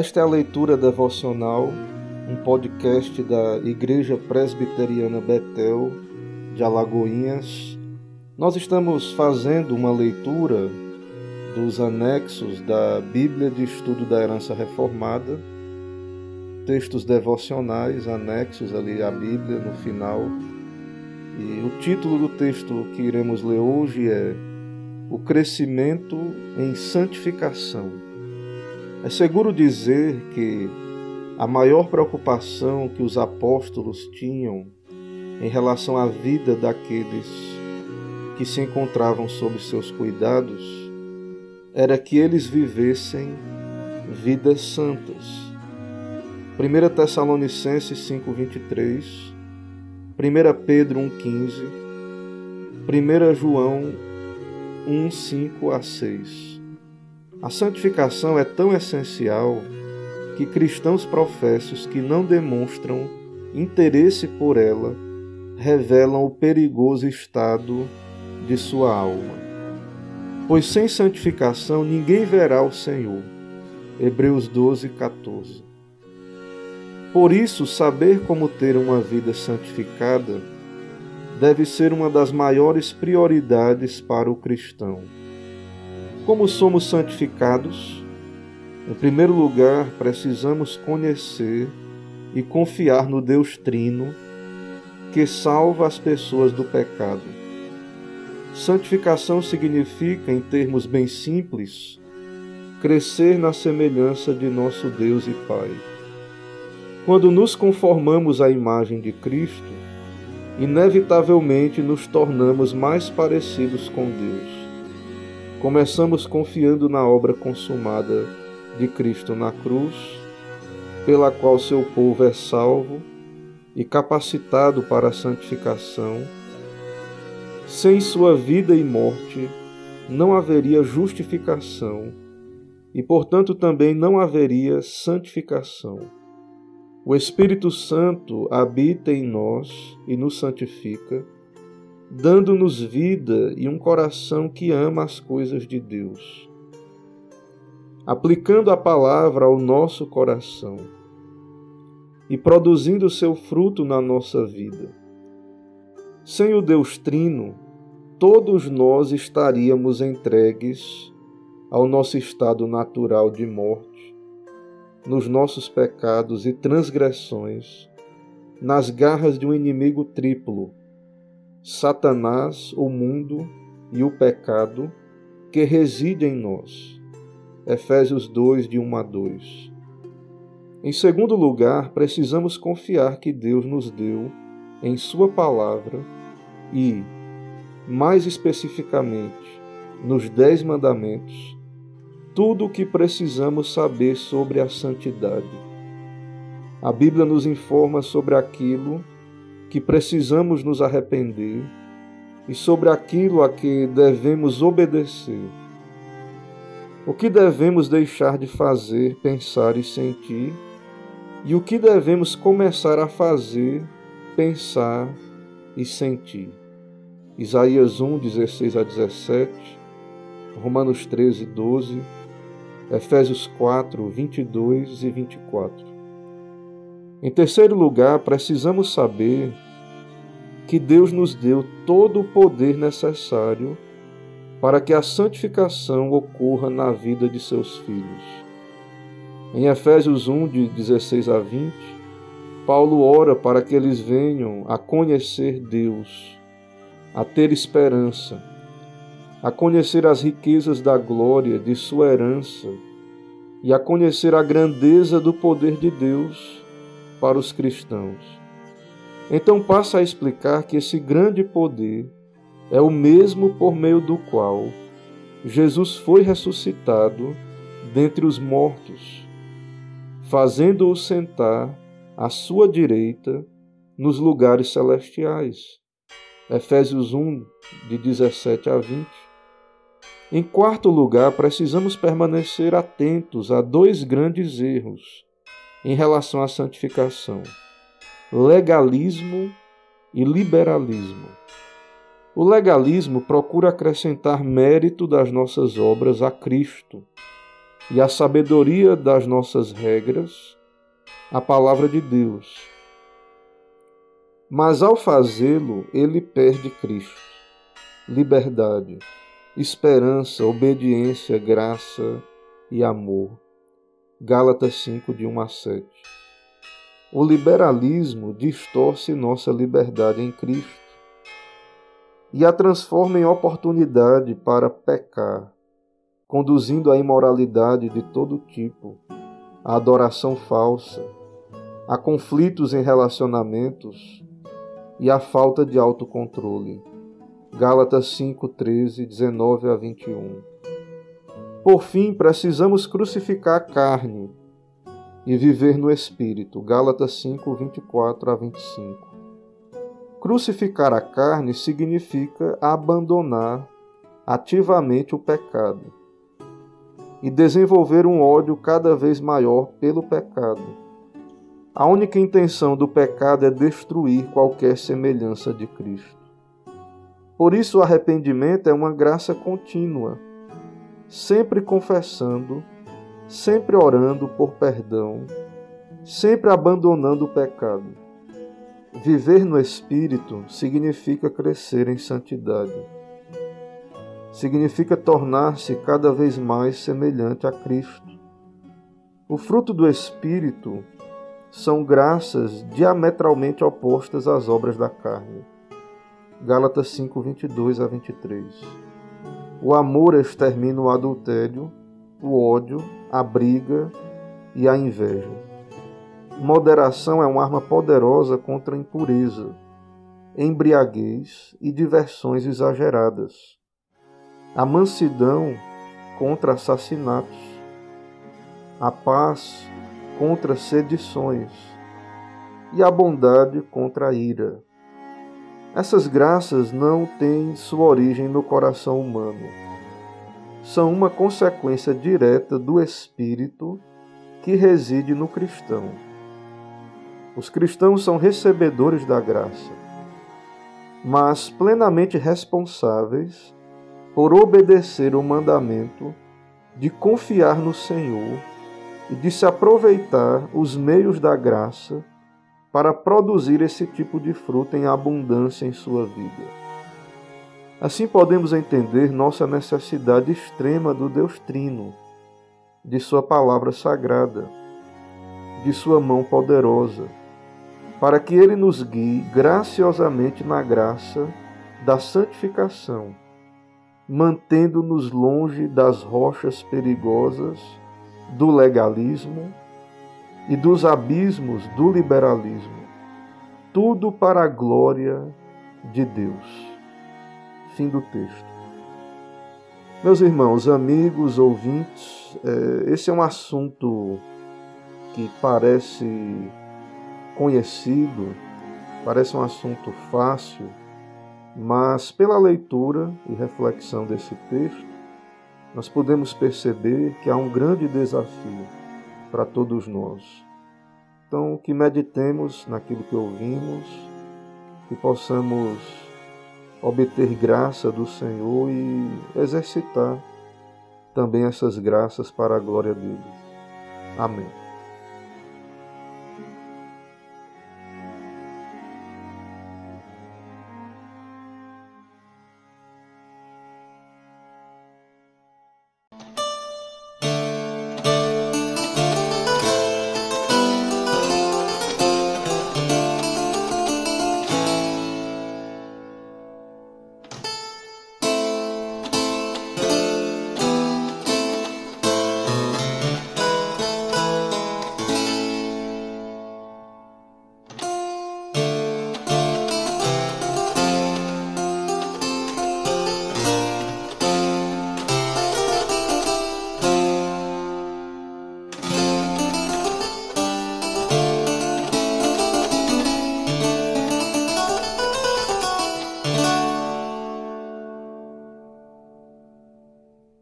Esta é a Leitura Devocional, um podcast da Igreja Presbiteriana Betel, de Alagoinhas. Nós estamos fazendo uma leitura dos anexos da Bíblia de Estudo da Herança Reformada, textos devocionais, anexos ali à Bíblia no final. E o título do texto que iremos ler hoje é O Crescimento em Santificação. É seguro dizer que a maior preocupação que os apóstolos tinham em relação à vida daqueles que se encontravam sob seus cuidados era que eles vivessem vidas santas. 1 Tessalonicenses 5:23, 1 Pedro 1:15, 1 João 1:5-6. A santificação é tão essencial que cristãos professos que não demonstram interesse por ela revelam o perigoso estado de sua alma. Pois sem santificação ninguém verá o Senhor. Hebreus 12:14. Por isso, saber como ter uma vida santificada deve ser uma das maiores prioridades para o cristão. Como somos santificados? Em primeiro lugar, precisamos conhecer e confiar no Deus Trino, que salva as pessoas do pecado. Santificação significa, em termos bem simples, crescer na semelhança de nosso Deus e Pai. Quando nos conformamos à imagem de Cristo, inevitavelmente nos tornamos mais parecidos com Deus. Começamos confiando na obra consumada de Cristo na cruz, pela qual seu povo é salvo e capacitado para a santificação. Sem sua vida e morte, não haveria justificação e, portanto, também não haveria santificação. O Espírito Santo habita em nós e nos santifica, dando-nos vida e um coração que ama as coisas de Deus. Aplicando a palavra ao nosso coração e produzindo seu fruto na nossa vida. Sem o Deus Trino, todos nós estaríamos entregues ao nosso estado natural de morte, nos nossos pecados e transgressões, nas garras de um inimigo triplo, Satanás, o mundo e o pecado que reside em nós. Efésios 2:1-2. Em segundo lugar, precisamos confiar que Deus nos deu, em sua palavra e, mais especificamente, nos 10 mandamentos, tudo o que precisamos saber sobre a santidade. A Bíblia nos informa sobre aquilo que precisamos nos arrepender e sobre aquilo a que devemos obedecer. O que devemos deixar de fazer, pensar e sentir, e o que devemos começar a fazer, pensar e sentir. Isaías 1:16-17, Romanos 13:12, Efésios 4:22-24. Em terceiro lugar, precisamos saber que Deus nos deu todo o poder necessário para que a santificação ocorra na vida de seus filhos. Em Efésios 1:16-20, Paulo ora para que eles venham a conhecer Deus, a ter esperança, a conhecer as riquezas da glória de sua herança e a conhecer a grandeza do poder de Deus para os cristãos. Então passa a explicar que esse grande poder é o mesmo por meio do qual Jesus foi ressuscitado dentre os mortos, fazendo-o sentar à sua direita nos lugares celestiais. Efésios 1:17-20. Em quarto lugar, precisamos permanecer atentos a dois grandes erros em relação à santificação: legalismo e liberalismo. O legalismo procura acrescentar mérito das nossas obras a Cristo, e a sabedoria das nossas regras, a palavra de Deus. Mas ao fazê-lo, ele perde Cristo, liberdade, esperança, obediência, graça e amor. Gálatas 5, de 1 a 7. O liberalismo distorce nossa liberdade em Cristo e a transforma em oportunidade para pecar, conduzindo à imoralidade de todo tipo, à adoração falsa, a conflitos em relacionamentos e à falta de autocontrole. Gálatas 5, 13, 19 a 21. Por fim, precisamos crucificar a carne e viver no Espírito. Gálatas 5, 24 a 25. Crucificar a carne significa abandonar ativamente o pecado e desenvolver um ódio cada vez maior pelo pecado. A única intenção do pecado é destruir qualquer semelhança de Cristo. Por isso, o arrependimento é uma graça contínua, sempre confessando, sempre orando por perdão, sempre abandonando o pecado. Viver no Espírito significa crescer em santidade. Significa tornar-se cada vez mais semelhante a Cristo. O fruto do Espírito são graças diametralmente opostas às obras da carne. Gálatas 5, 22 a 23. O amor extermina o adultério, o ódio, a briga e a inveja. Moderação é uma arma poderosa contra a impureza, embriaguez e diversões exageradas. A mansidão contra assassinatos. A paz contra sedições. E a bondade contra a ira. Essas graças não têm sua origem no coração humano. São uma consequência direta do Espírito que reside no cristão. Os cristãos são recebedores da graça, mas plenamente responsáveis por obedecer o mandamento de confiar no Senhor e de se aproveitar os meios da graça para produzir esse tipo de fruto em abundância em sua vida. Assim podemos entender nossa necessidade extrema do Deus Trino, de sua palavra sagrada, de sua mão poderosa, para que Ele nos guie graciosamente na graça da santificação, mantendo-nos longe das rochas perigosas do legalismo e dos abismos do liberalismo, tudo para a glória de Deus. Fim do texto. Meus irmãos, amigos, ouvintes, esse é um assunto que parece conhecido, parece um assunto fácil, mas pela leitura e reflexão desse texto, nós podemos perceber que há um grande desafio para todos nós. Então, que meditemos naquilo que ouvimos, que possamos obter graça do Senhor e exercitar também essas graças para a glória dele. Amém.